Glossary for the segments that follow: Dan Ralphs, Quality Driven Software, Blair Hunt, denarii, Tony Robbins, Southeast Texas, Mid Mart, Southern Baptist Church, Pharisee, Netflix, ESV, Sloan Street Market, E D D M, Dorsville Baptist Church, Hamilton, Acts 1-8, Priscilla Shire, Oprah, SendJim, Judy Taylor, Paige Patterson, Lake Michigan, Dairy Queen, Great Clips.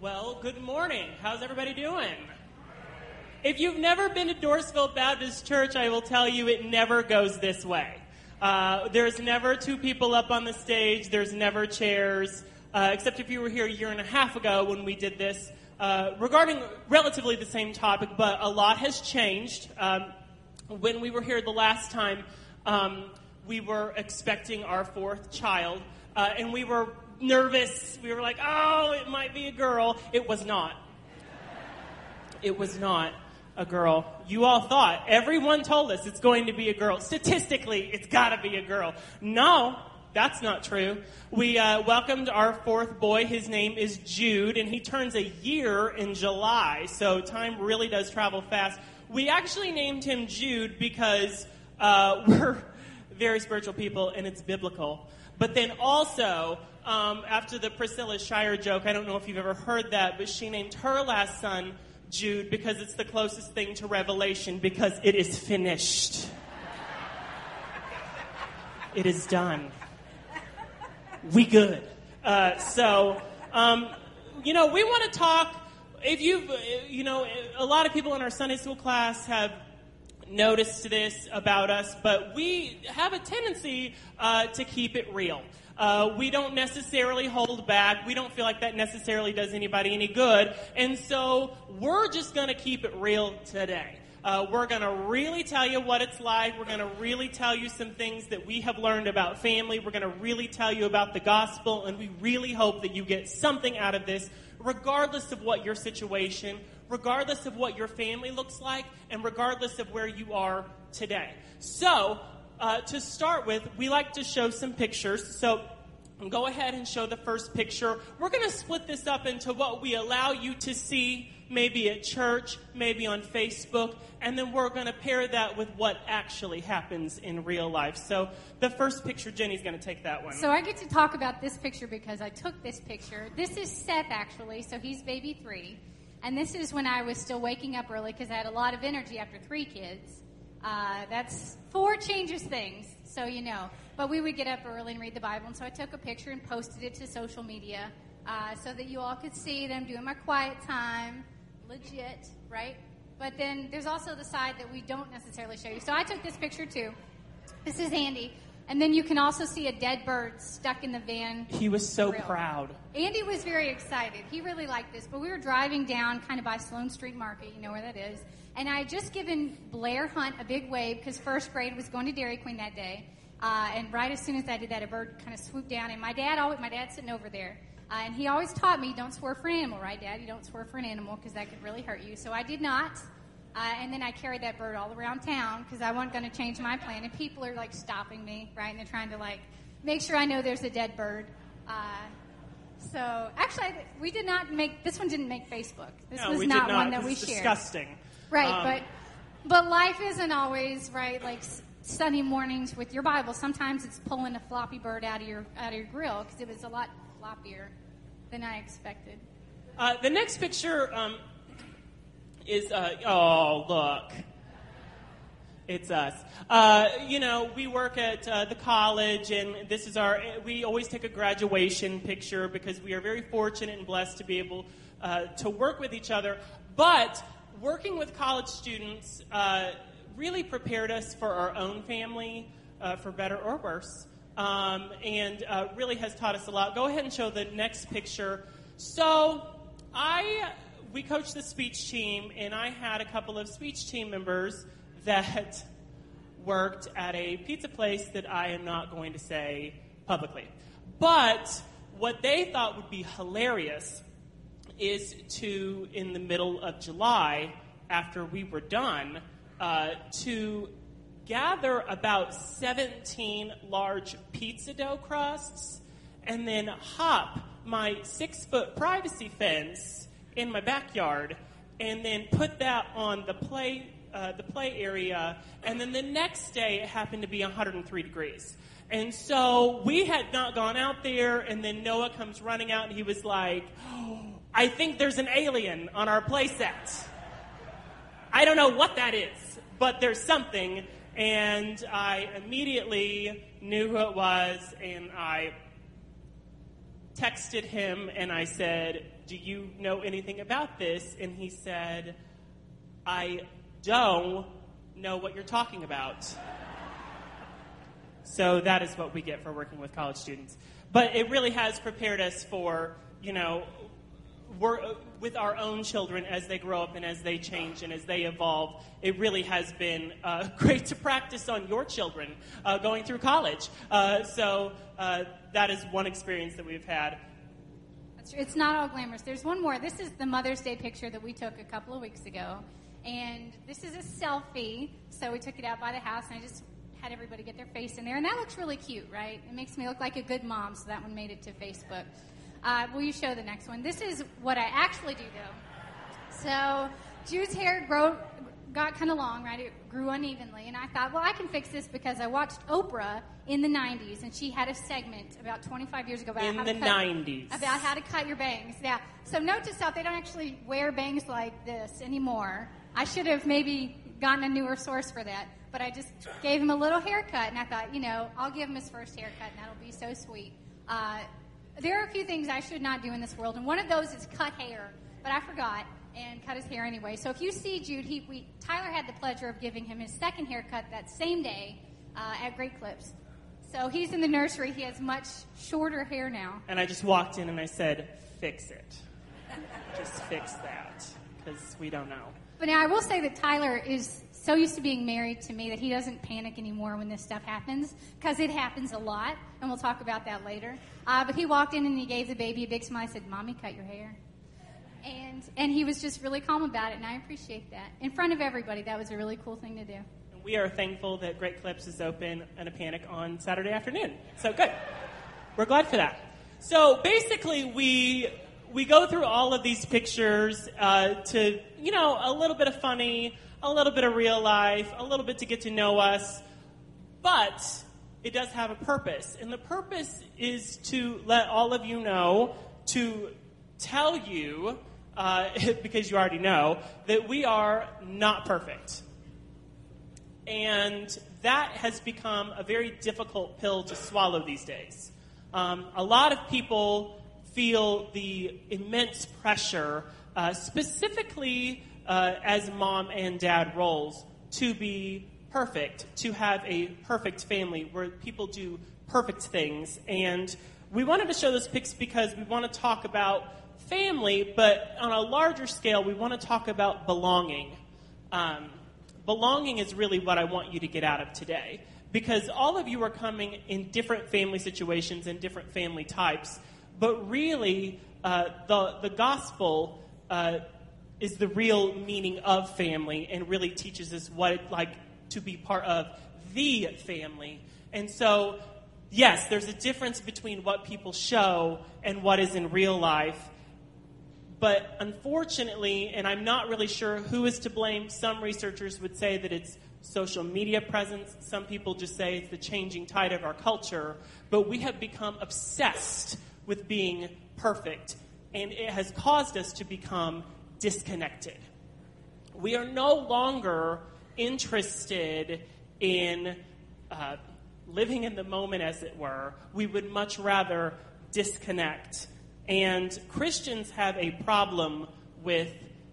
Well, good morning. How's everybody doing? If you've never been to Dorsville Baptist Church, I will tell you it never goes this way. There's never two people up on the stage. There's never chairs, except if you were here a year and a half ago when we did this, regarding relatively the same topic, but a lot has changed. When we were here the last time, we were expecting our fourth child, and we were nervous. We were like, oh, it might be a girl. It was not. It was not a girl. You all thought. Everyone told us it's going to be a girl. Statistically, it's got to be a girl. No, that's not true. We welcomed our fourth boy. His name is Jude, and he turns a year in July, so time really does travel fast. We actually named him Jude because we're very spiritual people, and it's biblical. But then also, after the Priscilla Shire joke, I don't know if you've ever heard that, but she named her last son Jude because it's the closest thing to Revelation, because it is finished. It is done. We good. We want to talk. If you've, a lot of people in our Sunday school class have noticed this about us, but we have a tendency to keep it real. We don't necessarily hold back. We don't feel like that necessarily does anybody any good. And so we're just going to keep it real today. We're going to really tell you what it's like. We're going to really tell you some things that we have learned about family. We're going to really tell you about the gospel. And we really hope that you get something out of this, regardless of what your situation, regardless of what your family looks like, and regardless of where you are today. So, to start with, we like to show some pictures. So go ahead and show the first picture. We're going to split this up into what we allow you to see, maybe at church, maybe on Facebook, and then we're going to pair that with what actually happens in real life. So the first picture, Jenny's going to take that one. So I get to talk about this picture because I took this picture. This is Seth, actually, so he's baby 3. And this is when I was still waking up early because I had a lot of energy after 3 kids. That's 4 changes things, so you know. But we would get up early and read the Bible, and so I took a picture and posted it to social media so that you all could see that I'm doing my quiet time, legit, right? But then there's also the side that we don't necessarily show you. So I took this picture too. This is Andy. And then you can also see a dead bird stuck in the van. He was so proud. Andy was very excited. He really liked this. But we were driving down kind of by Sloan Street Market. You know where that is. And I had just given Blair Hunt a big wave because first grade was going to Dairy Queen that day. And right as soon as I did that, a bird kind of swooped down. And my dad's sitting over there. And he always taught me, don't swerve for an animal, right, Dad? You don't swerve for an animal because that could really hurt you. So I did not. And then I carried that bird all around town because I wasn't going to change my plan. And people are, like, stopping me, right? And they're trying to, like, make sure I know there's a dead bird. We did not make – this one didn't make Facebook. This was not one that we shared. Disgusting. Right, but life isn't always, right, like Sunday mornings with your Bible. Sometimes it's pulling a floppy bird out of your grill because it was a lot floppier than I expected. The next picture – is, oh, look, it's us. We work at the college, and this is we always take a graduation picture because we are very fortunate and blessed to be able to work with each other. But working with college students really prepared us for our own family, for better or worse, and really has taught us a lot. Go ahead and show the next picture. So we coached the speech team, and I had a couple of speech team members that worked at a pizza place that I am not going to say publicly. But what they thought would be hilarious is to, in the middle of July, after we were done, to gather about 17 large pizza dough crusts and then hop my 6-foot privacy fence in my backyard, and then put that on the play area, and then the next day it happened to be 103 degrees. And so we had not gone out there, and then Noah comes running out, and he was like, oh, I think there's an alien on our play set. I don't know what that is, but there's something, and I immediately knew who it was, and I texted him and I said, do you know anything about this? And he said, I don't know what you're talking about. So that is what we get for working with college students. But it really has prepared us for, you know, we're, with our own children as they grow up and as they change and as they evolve. It really has been great to practice on your children going through college. So that is one experience that we've had. That's true. It's not all glamorous. There's one more. This is the Mother's Day picture that we took a couple of weeks ago. And this is a selfie. So we took it out by the house, and I just had everybody get their face in there. And that looks really cute, right? It makes me look like a good mom, so that one made it to Facebook. Will you show the next one? This is what I actually do, though. So Jude's hair got kind of long, right? It grew unevenly. And I thought, well, I can fix this because I watched Oprah in the 90s, and she had a segment about 25 years ago about about how to cut your bangs. Yeah. So note to self, they don't actually wear bangs like this anymore. I should have maybe gotten a newer source for that. But I just gave him a little haircut, and I thought, you know, I'll give him his first haircut, and that'll be so sweet. There are a few things I should not do in this world, and one of those is cut hair. But I forgot and cut his hair anyway. So if you see Jude, Tyler had the pleasure of giving him his second haircut that same day at Great Clips. So he's in the nursery. He has much shorter hair now. And I just walked in and I said, fix it. Just fix that, because we don't know. But now I will say that Tyler is so used to being married to me that he doesn't panic anymore when this stuff happens, because it happens a lot, and we'll talk about that later. But he walked in and he gave the baby a big smile. I said, Mommy, cut your hair. And he was just really calm about it, and I appreciate that. In front of everybody, that was a really cool thing to do. And we are thankful that Great Clips is open and a panic on Saturday afternoon. So good. We're glad for that. So basically we go through all of these pictures to, you know, a little bit of funny, a little bit of real life, a little bit to get to know us, but it does have a purpose. And the purpose is to let all of you know, to tell you, because you already know, that we are not perfect. And that has become a very difficult pill to swallow these days. A lot of people feel the immense pressure, specifically as mom and dad roles, to be perfect, to have a perfect family where people do perfect things. And we wanted to show those pics because we want to talk about family, but on a larger scale, we want to talk about belonging. Belonging is really what I want you to get out of today, because all of you are coming in different family situations and different family types, but really the gospel is the real meaning of family and really teaches us what it's like to be part of the family. And so, yes, there's a difference between what people show and what is in real life. But unfortunately, and I'm not really sure who is to blame, some researchers would say that it's social media presence. Some people just say it's the changing tide of our culture. But we have become obsessed with being perfect, and it has caused us to become disconnected. We are no longer interested in living in the moment, as it were. We would much rather disconnect. And Christians have a problem with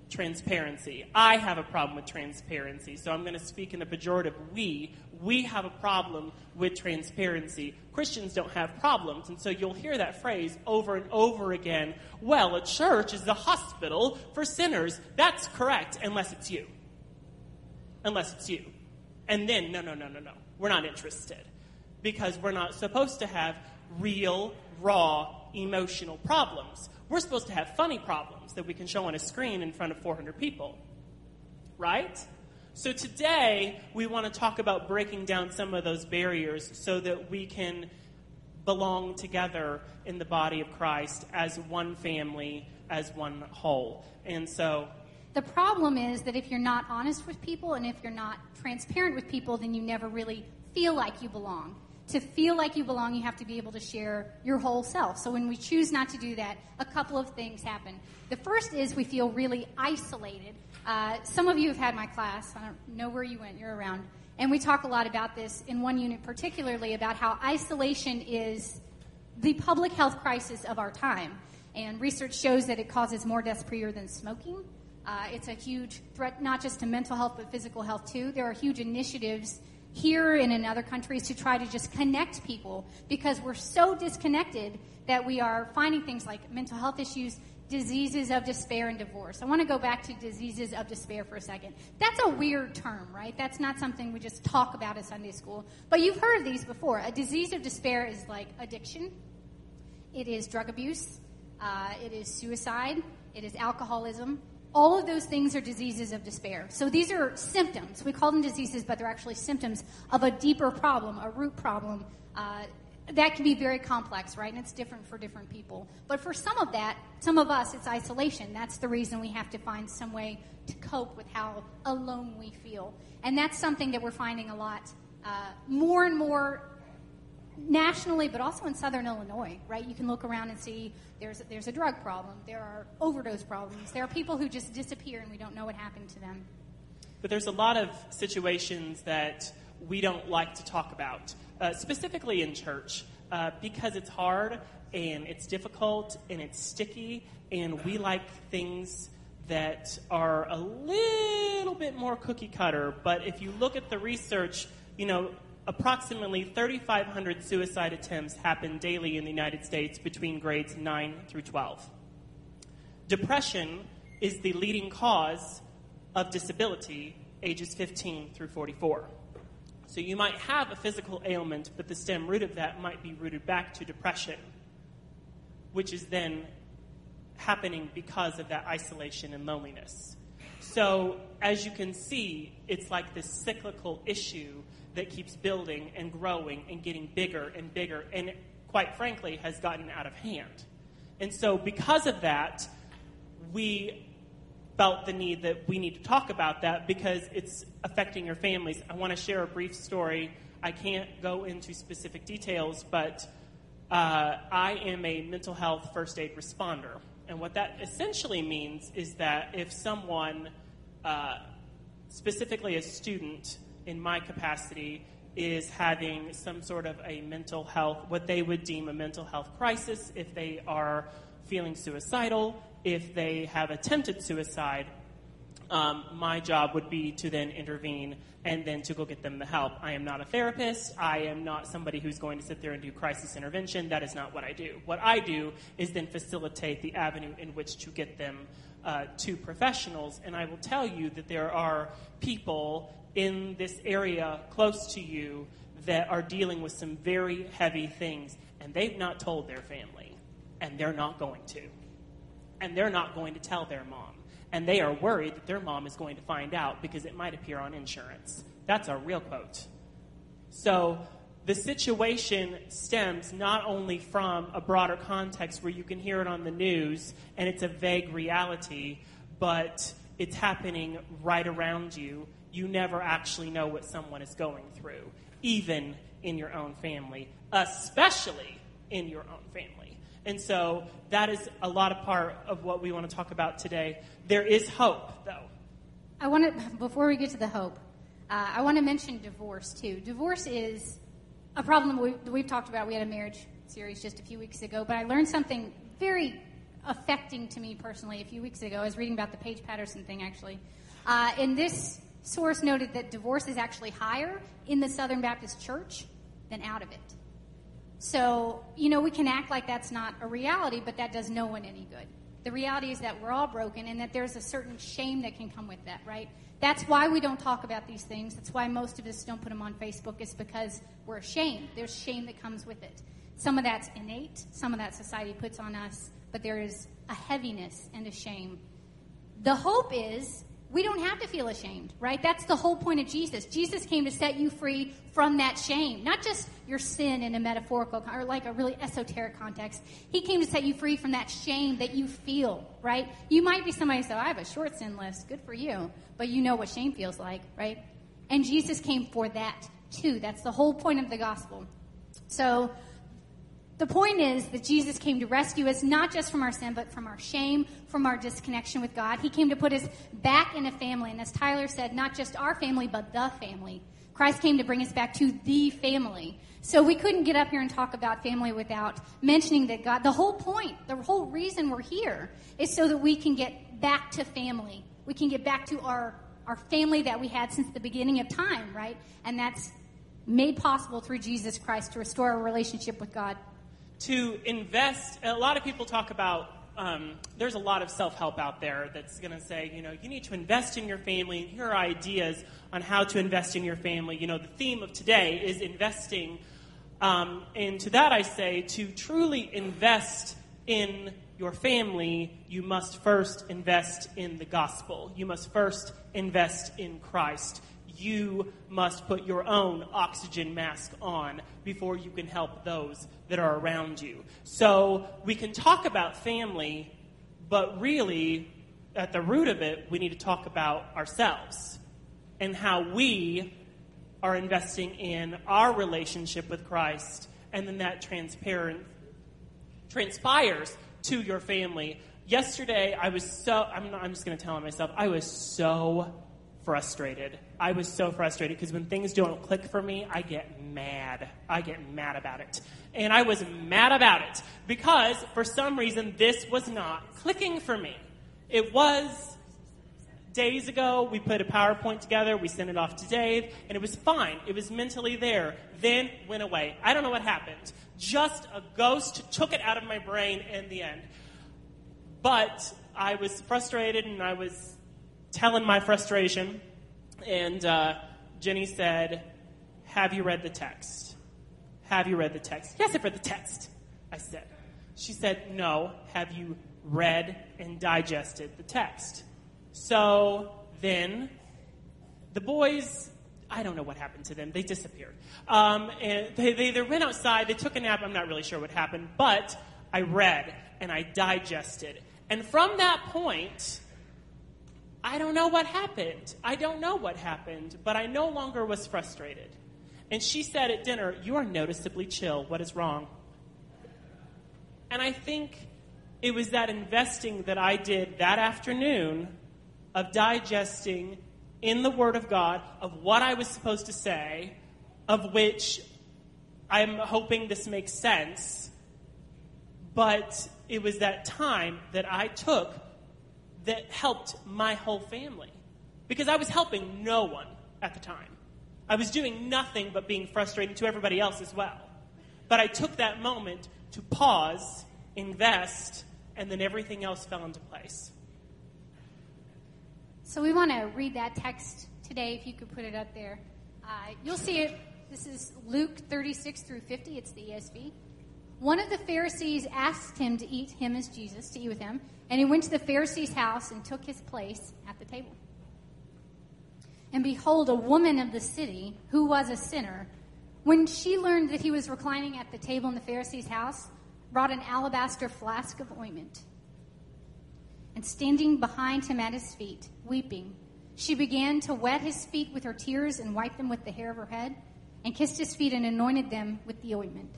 transparency. I have a problem with transparency, so I'm going to speak in a pejorative we. We have a problem with transparency. Christians don't have problems, and so you'll hear that phrase over and over again. Well, a church is the hospital for sinners. That's correct, unless it's you. Unless it's you. And then, no. We're not interested, because we're not supposed to have real, raw, emotional problems. We're supposed to have funny problems that we can show on a screen in front of 400 people, right? So today, we want to talk about breaking down some of those barriers so that we can belong together in the body of Christ as one family, as one whole. And so the problem is that if you're not honest with people and if you're not transparent with people, then you never really feel like you belong. To feel like you belong, you have to be able to share your whole self. So when we choose not to do that, a couple of things happen. The first is we feel really isolated. Some of you have had my class. I don't know where you went. You're around. And we talk a lot about this in one unit particularly about how isolation is the public health crisis of our time. And research shows that it causes more deaths per year than smoking. It's a huge threat, not just to mental health, but physical health, too. There are huge initiatives here and in other countries to try to just connect people, because we're so disconnected that we are finding things like mental health issues, diseases of despair, and divorce. I want to go back to diseases of despair for a second. That's a weird term, right? That's not something we just talk about at Sunday school. But you've heard of these before. A disease of despair is like addiction. It is drug abuse. It is suicide. It is alcoholism. All of those things are diseases of despair. So these are symptoms. We call them diseases, but they're actually symptoms of a deeper problem, a root problem. That can be very complex, right? And it's different for different people. But for some of us, it's isolation. That's the reason we have to find some way to cope with how alone we feel. And that's something that we're finding a lot more and more nationally, but also in Southern Illinois, right? You can look around and see there's a drug problem. There are overdose problems. There are people who just disappear and we don't know what happened to them. But there's a lot of situations that we don't like to talk about, specifically in church, because it's hard and it's difficult and it's sticky, and we like things that are a little bit more cookie cutter. But if you look at the research, you know, approximately 3,500 suicide attempts happen daily in the United States between grades 9 through 12. Depression is the leading cause of disability, ages 15 through 44. So you might have a physical ailment, but the stem root of that might be rooted back to depression, which is then happening because of that isolation and loneliness. So as you can see, it's like this cyclical issue that keeps building and growing and getting bigger and bigger, and quite frankly has gotten out of hand. And so because of that, we felt the need that we need to talk about that because it's affecting your families. I want to share a brief story. I can't go into specific details, but I am a mental health first aid responder. And what that essentially means is that if someone, specifically a student, in my capacity, is having some sort of a mental health, what they would deem a mental health crisis, if they are feeling suicidal, if they have attempted suicide, my job would be to then intervene and then to go get them the help. I am not a therapist. I am not somebody who's going to sit there and do crisis intervention. That is not what I do. What I do is then facilitate the avenue in which to get them to professionals. And I will tell you that there are people in this area close to you that are dealing with some very heavy things, and they've not told their family, and they're not going to, and they're not going to tell their mom, and they are worried that their mom is going to find out because it might appear on insurance. That's a real quote. So the situation stems not only from a broader context where you can hear it on the news and it's a vague reality, but it's happening right around you. You never actually know what someone is going through, even in your own family, especially in your own family. And so that is a lot of part of what we want to talk about today. There is hope, though. I want to, before we get to the hope, I want to mention divorce, too. Divorce is a problem we've talked about. We had a marriage series just a few weeks ago, but I learned something very affecting to me personally a few weeks ago. I was reading about the Paige Patterson thing, actually. In this source noted that divorce is actually higher in the Southern Baptist Church than out of it. So, you know, we can act like that's not a reality, but that does no one any good. The reality is that we're all broken and that there's a certain shame that can come with that, right? That's why we don't talk about these things. That's why most of us don't put them on Facebook, is because we're ashamed. There's shame that comes with it. Some of that's innate. Some of that society puts on us. But there is a heaviness and a shame. The hope is, we don't have to feel ashamed, right? That's the whole point of Jesus. Jesus came to set you free from that shame, not just your sin in a metaphorical or like a really esoteric context. He came to set you free from that shame that you feel, right? You might be somebody who says, I have a short sin list. Good for you. But you know what shame feels like, right? And Jesus came for that too. That's the whole point of the gospel. So the point is that Jesus came to rescue us, not just from our sin, but from our shame, from our disconnection with God. He came to put us back in a family. And as Tyler said, not just our family, but the family. Christ came to bring us back to the family. So we couldn't get up here and talk about family without mentioning that God, the whole point, the whole reason we're here is so that we can get back to family. We can get back to our family that we had since the beginning of time, right? And that's made possible through Jesus Christ to restore our relationship with God. To invest, a lot of people talk about, there's a lot of self-help out there that's going to say, you know, you need to invest in your family. And here are ideas on how to invest in your family. You know, the theme of today is investing. And to that I say, to truly invest in your family, you must first invest in the gospel. You must first invest in Christ. You must put your own oxygen mask on before you can help those that are around you. So we can talk about family, but really, at the root of it, we need to talk about ourselves and how we are investing in our relationship with Christ, and then that transpires to your family. Yesterday, I'm just going to tell myself, I was so frustrated. I was so frustrated because when things don't click for me, I get mad. I get mad about it. And I was mad about it because for some reason this was not clicking for me. It was days ago. We put a PowerPoint together. We sent it off to Dave and it was fine. It was mentally there. Then went away. I don't know what happened. Just a ghost took it out of my brain in the end. But I was frustrated and I was telling my frustration, and Jenny said, have you read the text? Have you read the text? Yes, I've read the text, I said. She said, no, have you read and digested the text? So then the boys, I don't know what happened to them. They disappeared. And they either went outside, they took a nap. I'm not really sure what happened, but I read and I digested. And from that point, I don't know what happened. I don't know what happened, but I no longer was frustrated. And she said at dinner, you are noticeably chill. What is wrong? And I think it was that investing that I did that afternoon of digesting in the Word of God of what I was supposed to say, of which I'm hoping this makes sense. But it was that time that I took that helped my whole family. Because I was helping no one at the time. I was doing nothing but being frustrated to everybody else as well. But I took that moment to pause, invest, and then everything else fell into place. So we want to read that text today, if you could put it up there. You'll see it. This is Luke 36 through 50. It's the ESV. One of the Pharisees asked him to eat him as Jesus, to eat with him, and he went to the Pharisee's house and took his place at the table. And behold, a woman of the city, who was a sinner, when she learned that he was reclining at the table in the Pharisee's house, brought an alabaster flask of ointment. And standing behind him at his feet, weeping, she began to wet his feet with her tears and wipe them with the hair of her head, and kissed his feet and anointed them with the ointment.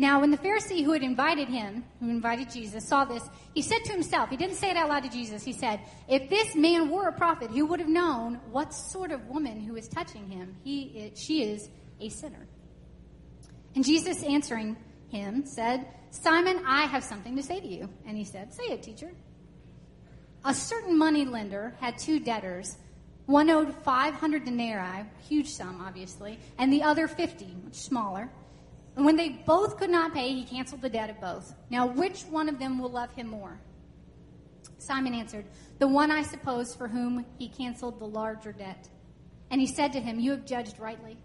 Now, when the Pharisee who had invited him, who invited Jesus, saw this, he said to himself, he didn't say it out loud to Jesus, he said, if this man were a prophet, he would have known what sort of woman who is touching him. She is a sinner. And Jesus answering him said, Simon, I have something to say to you. And he said, say it, teacher. A certain money lender had two debtors. One owed 500 denarii, huge sum, obviously, and the other 50, much smaller. And when they both could not pay, he canceled the debt of both. Now, which one of them will love him more? Simon answered, the one, I suppose, for whom he canceled the larger debt. And he said to him, you have judged rightly.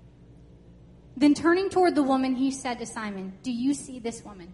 Then turning toward the woman, he said to Simon, do you see this woman?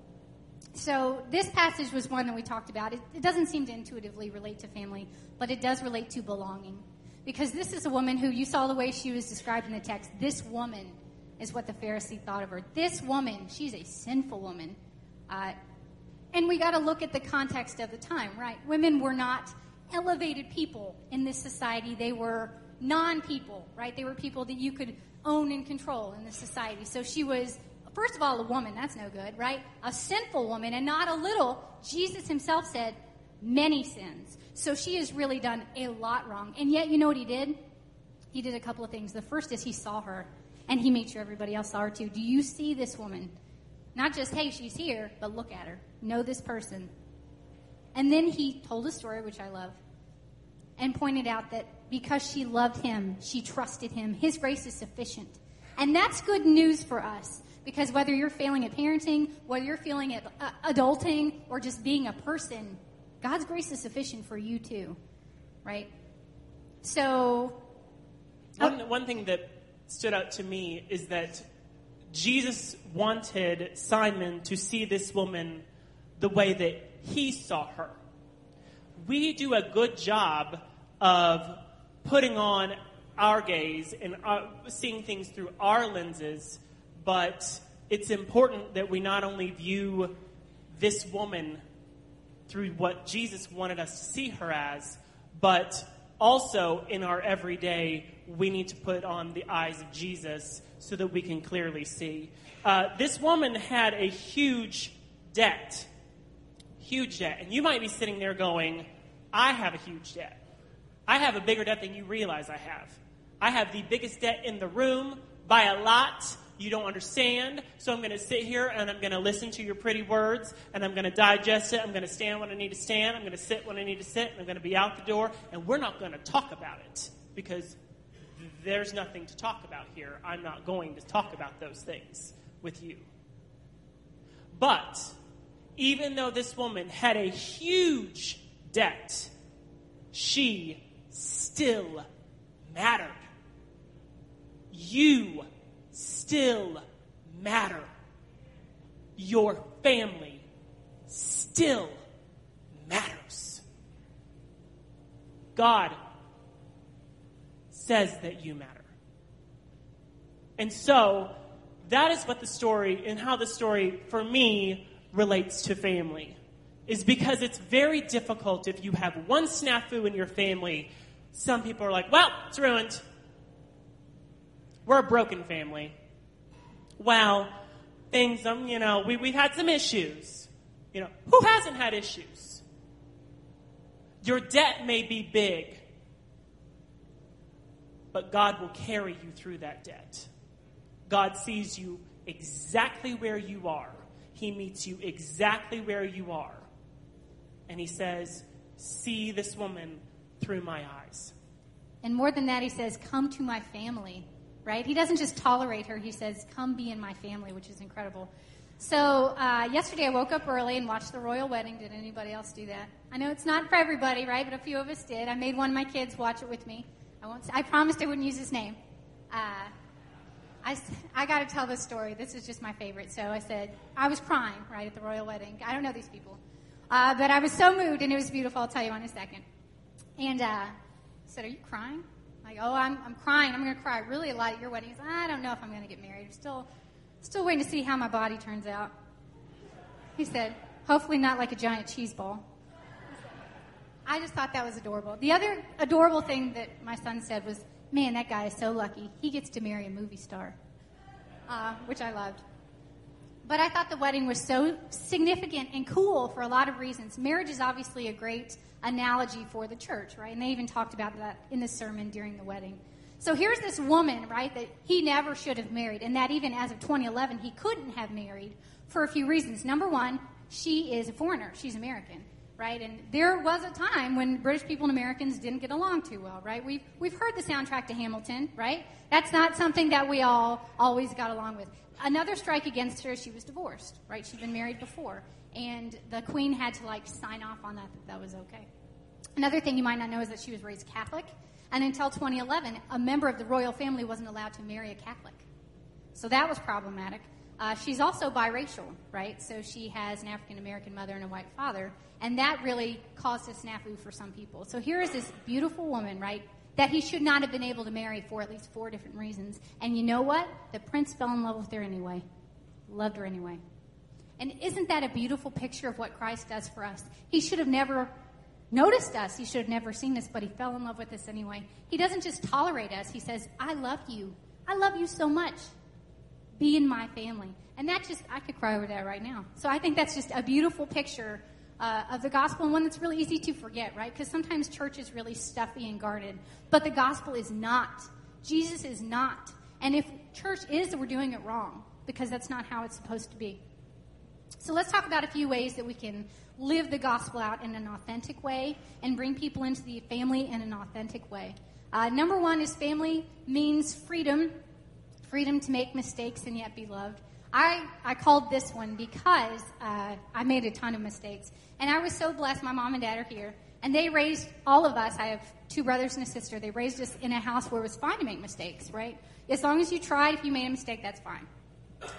So this passage was one that we talked about. It doesn't seem to intuitively relate to family, but it does relate to belonging. Because this is a woman who, you saw the way she was described in the text, this woman is what the Pharisee thought of her. This woman, she's a sinful woman. And we got to look at the context of the time, right? Women were not elevated people in this society. They were non-people, right? They were people that you could own and control in this society. So she was, first of all, a woman. That's no good, right? A sinful woman, and not a little. Jesus himself said, many sins. So she has really done a lot wrong. And yet, you know what he did? He did a couple of things. The first is he saw her, and he made sure everybody else saw her too. Do you see this woman? Not just, hey, she's here, but look at her. Know this person. And then he told a story, which I love, and pointed out that because she loved him, she trusted him. His grace is sufficient. And that's good news for us, because whether you're failing at parenting, whether you're failing at adulting, or just being a person, God's grace is sufficient for you too, right? So... One thing that stood out to me is that Jesus wanted Simon to see this woman the way that he saw her. We do a good job of putting on our gaze and seeing things through our lenses, but it's important that we not only view this woman through what Jesus wanted us to see her as, but also in our everyday, we need to put on the eyes of Jesus so that we can clearly see. This woman had a huge debt. And you might be sitting there going, I have a huge debt. I have a bigger debt than you realize I have. I have the biggest debt in the room by a lot. You don't understand. So I'm going to sit here and I'm going to listen to your pretty words and I'm going to digest it. I'm going to stand when I need to stand. I'm going to sit when I need to sit. And I'm going to be out the door. And we're not going to talk about it because there's nothing to talk about here. I'm not going to talk about those things with you. But even though this woman had a huge debt, she still mattered. You still matter. Your family still matters. God says that you matter. And so that is what the story, and how the story for me relates to family, is because it's very difficult if you have one snafu in your family. Some people are like, well, it's ruined. We're a broken family. Well, things, we've had some issues. Who hasn't had issues? Your debt may be big, but God will carry you through that debt. God sees you exactly where you are. He meets you exactly where you are. And he says, see this woman through my eyes. And more than that, he says, come to my family, right? He doesn't just tolerate her. He says, come be in my family, which is incredible. So yesterday I woke up early and watched the royal wedding. Did anybody else do that? I know it's not for everybody, right? But a few of us did. I made one of my kids watch it with me. I promised I wouldn't use his name. I got to tell this story. This is just my favorite. So I said, I was crying, right, at the royal wedding. I don't know these people. But I was so moved, and it was beautiful. I'll tell you in a second. And I said, are you crying? Like, oh, I'm crying. I'm going to cry really a lot at your wedding. He said, I don't know if I'm going to get married. I'm still waiting to see how my body turns out. He said, hopefully not like a giant cheese ball. I just thought that was adorable. The other adorable thing that my son said was, man, that guy is so lucky. He gets to marry a movie star, which I loved. But I thought the wedding was so significant and cool for a lot of reasons. Marriage is obviously a great analogy for the church, right? And they even talked about that in the sermon during the wedding. So here's this woman, right, that he never should have married, and that even as of 2011 he couldn't have married for a few reasons. Number one, she is a foreigner. She's American. Right, and there was a time when British people and Americans didn't get along too well, right? We've heard the soundtrack to Hamilton, right? That's not something that we all always got along with. Another strike against her, she was divorced, right? She'd been married before, and the Queen had to, sign off on that was okay. Another thing you might not know is that she was raised Catholic, and until 2011, a member of the royal family wasn't allowed to marry a Catholic. So that was problematic. She's also biracial, right? So she has an African-American mother and a white father, and that really caused a snafu for some people. So here is this beautiful woman, right? that he should not have been able to marry for at least 4 different reasons. And you know what? The prince fell in love with her anyway. Loved her anyway. And isn't that a beautiful picture of what Christ does for us? He should have never noticed us. He should have never seen us, but he fell in love with us anyway. He doesn't just tolerate us. He says, I love you. I love you so much. Be in my family. And that just, I could cry over that right now. So I think that's just a beautiful picture of the gospel, and one that's really easy to forget, right? Because sometimes church is really stuffy and guarded. But the gospel is not. Jesus is not. And if church is, we're doing it wrong, because that's not how it's supposed to be. So let's talk about a few ways that we can live the gospel out in an authentic way and bring people into the family in an authentic way. Number one is family means freedom. Freedom to make mistakes and yet be loved. I called this one because I made a ton of mistakes. And I was so blessed. My mom and dad are here. And they raised all of us. I have 2 brothers and a sister. They raised us in a house where it was fine to make mistakes, right? As long as you tried, if you made a mistake, that's fine.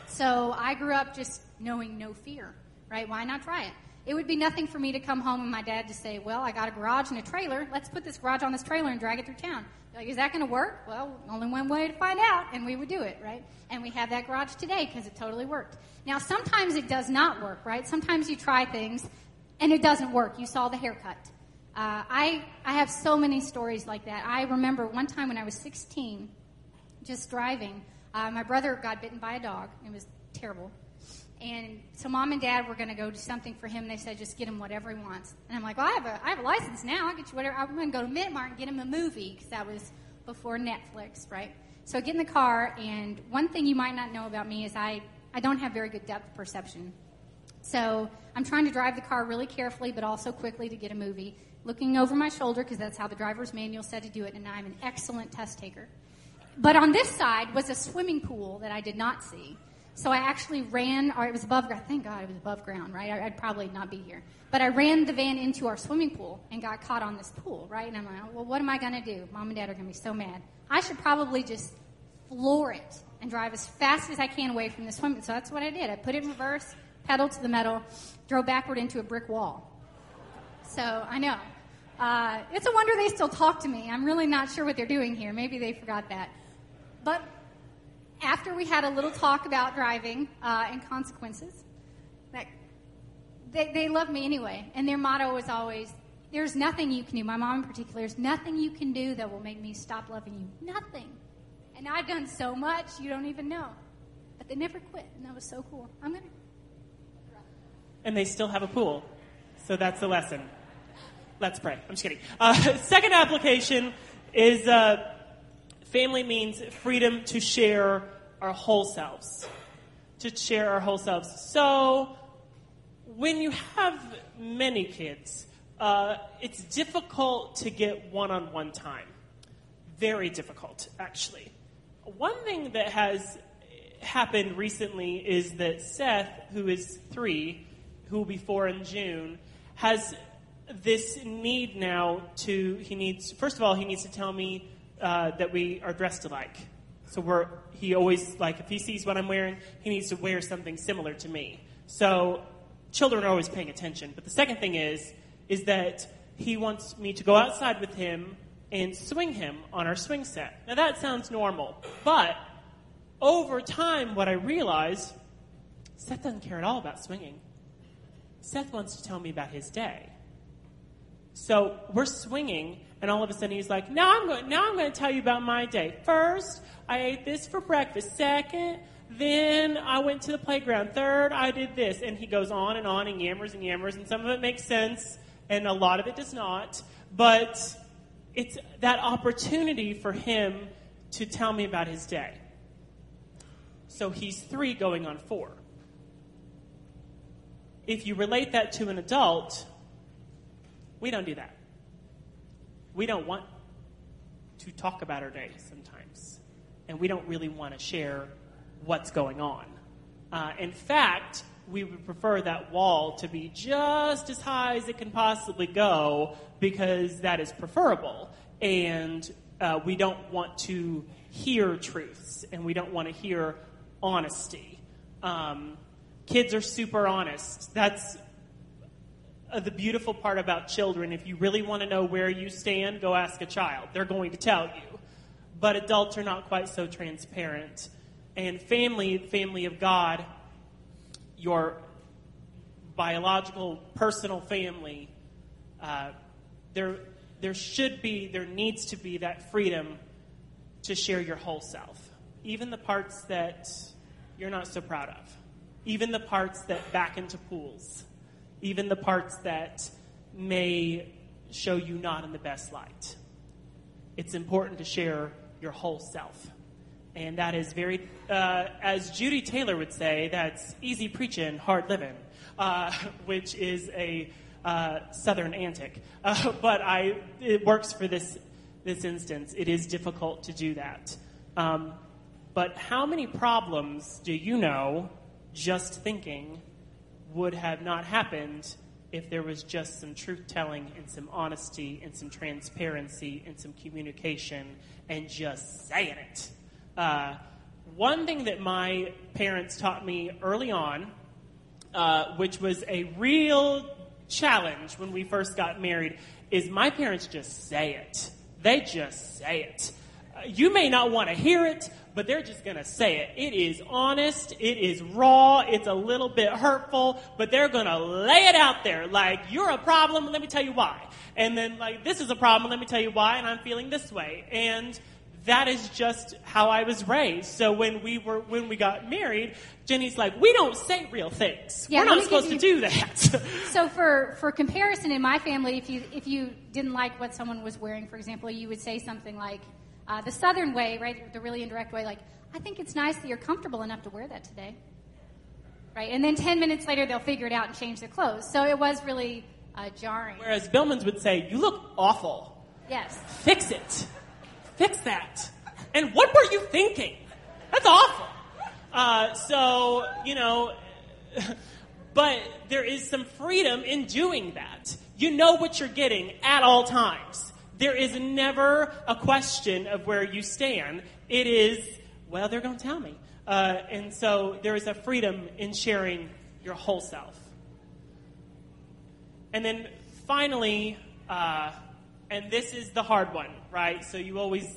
So I grew up just knowing no fear, right? Why not try it? It would be nothing for me to come home and my dad to say, well, I got a garage and a trailer. Let's put this garage on this trailer and drag it through town. Like, is that going to work? Well, only one way to find out, and we would do it, right? And we have that garage today because it totally worked. Now, sometimes it does not work, right? Sometimes you try things, and it doesn't work. You saw the haircut. I have so many stories like that. I remember one time when I was 16, just driving. My brother got bitten by a dog. It was terrible. And so mom and dad were going to go do something for him. They said, just get him whatever he wants. And I'm like, well, I have a license now. I'll get you whatever. I'm going to go to Mid Mart and get him a movie, because that was before Netflix, right? So I get in the car, and one thing you might not know about me is I don't have very good depth perception. So I'm trying to drive the car really carefully but also quickly to get a movie, looking over my shoulder because that's how the driver's manual said to do it, and I'm an excellent test taker. But on this side was a swimming pool that I did not see. So I actually ran, or it was above ground. Thank God it was above ground, right? I'd probably not be here. But I ran the van into our swimming pool and got caught on this pool, right? And I'm like, well, what am I going to do? Mom and Dad are going to be so mad. I should probably just floor it and drive as fast as I can away from the swimming. So that's what I did. I put it in reverse, pedal to the metal, drove backward into a brick wall. So I know. It's a wonder they still talk to me. I'm really not sure what they're doing here. Maybe they forgot that. But after we had a little talk about driving and consequences, they love me anyway. And their motto was always, there's nothing you can do. My mom in particular, there's nothing you can do that will make me stop loving you. Nothing. And I've done so much, you don't even know. But they never quit, and that was so cool. And they still have a pool. So that's the lesson. Let's pray. I'm just kidding. Second application is... Family means freedom to share our whole selves, to share our whole selves. So when you have many kids, it's difficult to get one-on-one time. Very difficult, actually. One thing that has happened recently is that Seth, who is 3, who will be 4 in June, has this need now to, first of all, he needs to tell me that we are dressed alike. So he always, like, if he sees what I'm wearing, he needs to wear something similar to me. So children are always paying attention. But the second thing is that he wants me to go outside with him and swing him on our swing set. Now, that sounds normal. But over time, what I realized, Seth doesn't care at all about swinging. Seth wants to tell me about his day. So we're swinging, and all of a sudden he's like, now I'm going to tell you about my day. First, I ate this for breakfast. Second, then I went to the playground. Third, I did this. And he goes on and yammers and yammers. And some of it makes sense, and a lot of it does not. But it's that opportunity for him to tell me about his day. So he's 3 going on 4. If you relate that to an adult, we don't do that. We don't want to talk about our day sometimes, and we don't really want to share what's going on. In fact, we would prefer that wall to be just as high as it can possibly go, because that is preferable, and we don't want to hear truths, and we don't want to hear honesty. Kids are super honest. That's the beautiful part about children. If you really want to know where you stand, go ask a child. They're going to tell you. But adults are not quite so transparent. And family of God, your biological, personal family, there needs to be that freedom to share your whole self. Even the parts that you're not so proud of. Even the parts that back into pools. Even the parts that may show you not in the best light. It's important to share your whole self. And that is very, as Judy Taylor would say, that's easy preaching, hard living, which is a Southern antic. But it works for this instance. It is difficult to do that. But how many problems do you know just thinking would have not happened if there was just some truth-telling and some honesty and some transparency and some communication and just saying it? One thing that my parents taught me early on, which was a real challenge when we first got married, is my parents just say it. They just say it. You may not want to hear it, but they're just going to say it. It is honest. It is raw. It's a little bit hurtful, but they're going to lay it out there. Like, you're a problem. Let me tell you why. And then, like, this is a problem. Let me tell you why. And I'm feeling this way. And that is just how I was raised. So when we got married, Jenny's like, we don't say real things. Yeah, we're not supposed to do that. So for comparison, in my family, if you didn't like what someone was wearing, for example, you would say something like, the Southern way, right, the really indirect way, like, I think it's nice that you're comfortable enough to wear that today. Right? And then 10 minutes later, they'll figure it out and change their clothes. So it was really jarring. Whereas Billman's would say, you look awful. Yes. Fix it. Fix that. And what were you thinking? That's awful. But there is some freedom in doing that. You know what you're getting at all times. There is never a question of where you stand. It is, well, they're going to tell me. And so there is a freedom in sharing your whole self. And then finally, and this is the hard one, right? So you always,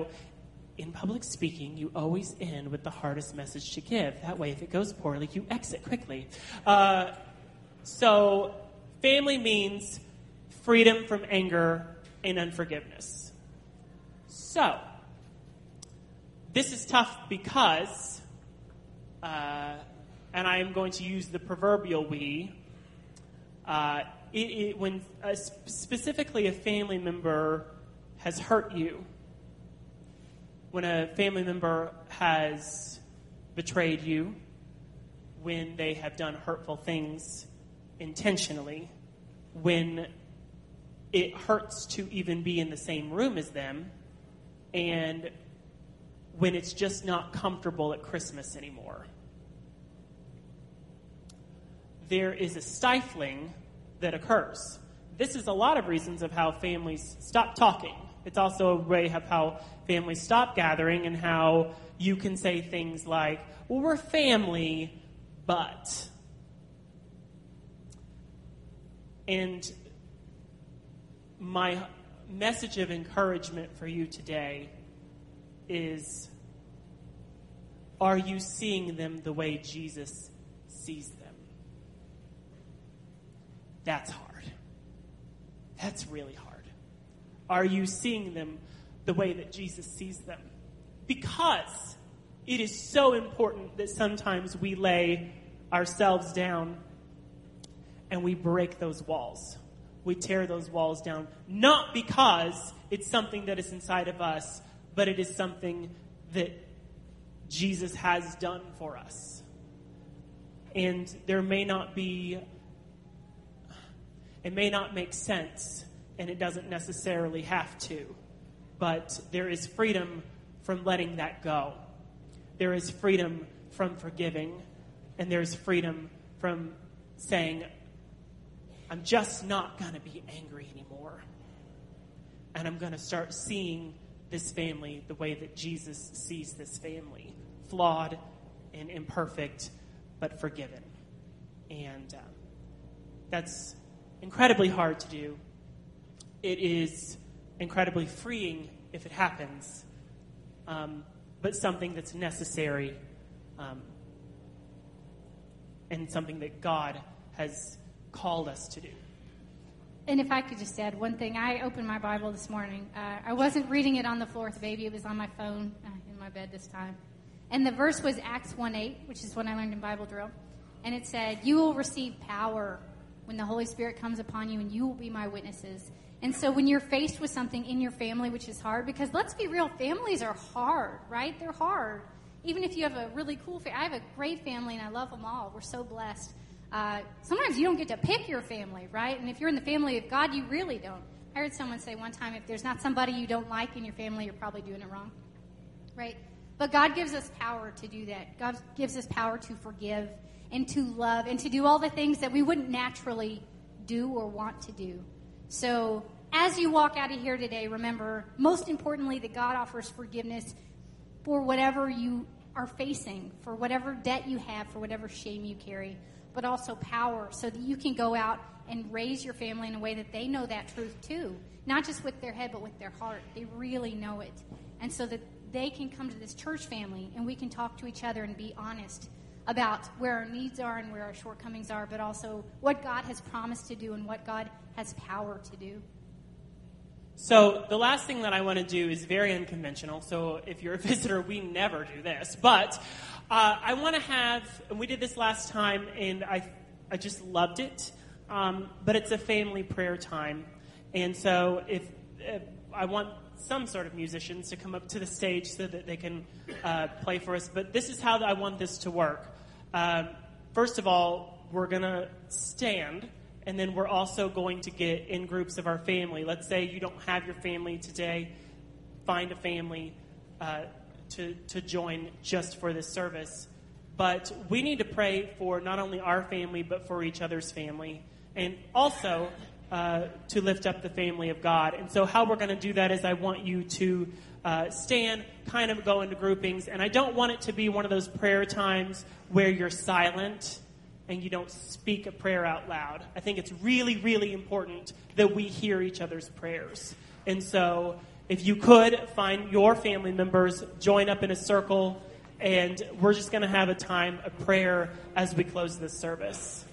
in public speaking, you always end with the hardest message to give. That way, if it goes poorly, you exit quickly. So family means freedom from anger and unforgiveness. So this is tough because, and I am going to use the proverbial we, when specifically a family member has hurt you, when a family member has betrayed you, when they have done hurtful things intentionally, when it hurts to even be in the same room as them, and when it's just not comfortable at Christmas anymore. There is a stifling that occurs. This is a lot of reasons of how families stop talking. It's also a way of how families stop gathering and how you can say things like, well, we're family, but... And my message of encouragement for you today is, are you seeing them the way Jesus sees them? That's hard. That's really hard. Are you seeing them the way that Jesus sees them? Because it is so important that sometimes we lay ourselves down and we break those walls. We tear those walls down, not because it's something that is inside of us, but it is something that Jesus has done for us. And it may not make sense, and it doesn't necessarily have to, but there is freedom from letting that go. There is freedom from forgiving, and there is freedom from saying, I'm just not going to be angry anymore. And I'm going to start seeing this family the way that Jesus sees this family. Flawed and imperfect, but forgiven. And that's incredibly hard to do. It is incredibly freeing if it happens, but something that's necessary and something that God has called us to do. And if I could just add one thing, I opened my Bible this morning. I wasn't reading it on the floor with the baby. It was on my phone in my bed this time. And the verse was Acts 1-8, which is one I learned in Bible drill. And it said, you will receive power when the Holy Spirit comes upon you, and you will be my witnesses. And so when you're faced with something in your family, which is hard, because let's be real, families are hard, right? They're hard. Even if you have a really cool family. I have a great family, and I love them all. We're so blessed. Sometimes you don't get to pick your family, right? And if you're in the family of God, you really don't. I heard someone say one time, if there's not somebody you don't like in your family, you're probably doing it wrong, right? But God gives us power to do that. God gives us power to forgive and to love and to do all the things that we wouldn't naturally do or want to do. So as you walk out of here today, remember, most importantly, that God offers forgiveness for whatever you are facing, for whatever debt you have, for whatever shame you carry, but also power so that you can go out and raise your family in a way that they know that truth too, not just with their head but with their heart. They really know it. And so that they can come to this church family and we can talk to each other and be honest about where our needs are and where our shortcomings are, but also what God has promised to do and what God has power to do. So the last thing that I want to do is very unconventional. So if you're a visitor, we never do this. But I want to have, and we did this last time, and I just loved it. But it's a family prayer time. And so if I want some sort of musicians to come up to the stage so that they can play for us. But this is how I want this to work. First of all, we're going to stand, and then we're also going to get in groups of our family. Let's say you don't have your family today. Find a family to join just for this service. But we need to pray for not only our family, but for each other's family, and also to lift up the family of God. And so how we're going to do that is I want you to stand, kind of go into groupings. And I don't want it to be one of those prayer times where you're silent and you don't speak a prayer out loud. I think it's really, really important that we hear each other's prayers. And so if you could find your family members, join up in a circle, and we're just going to have a time of prayer as we close this service.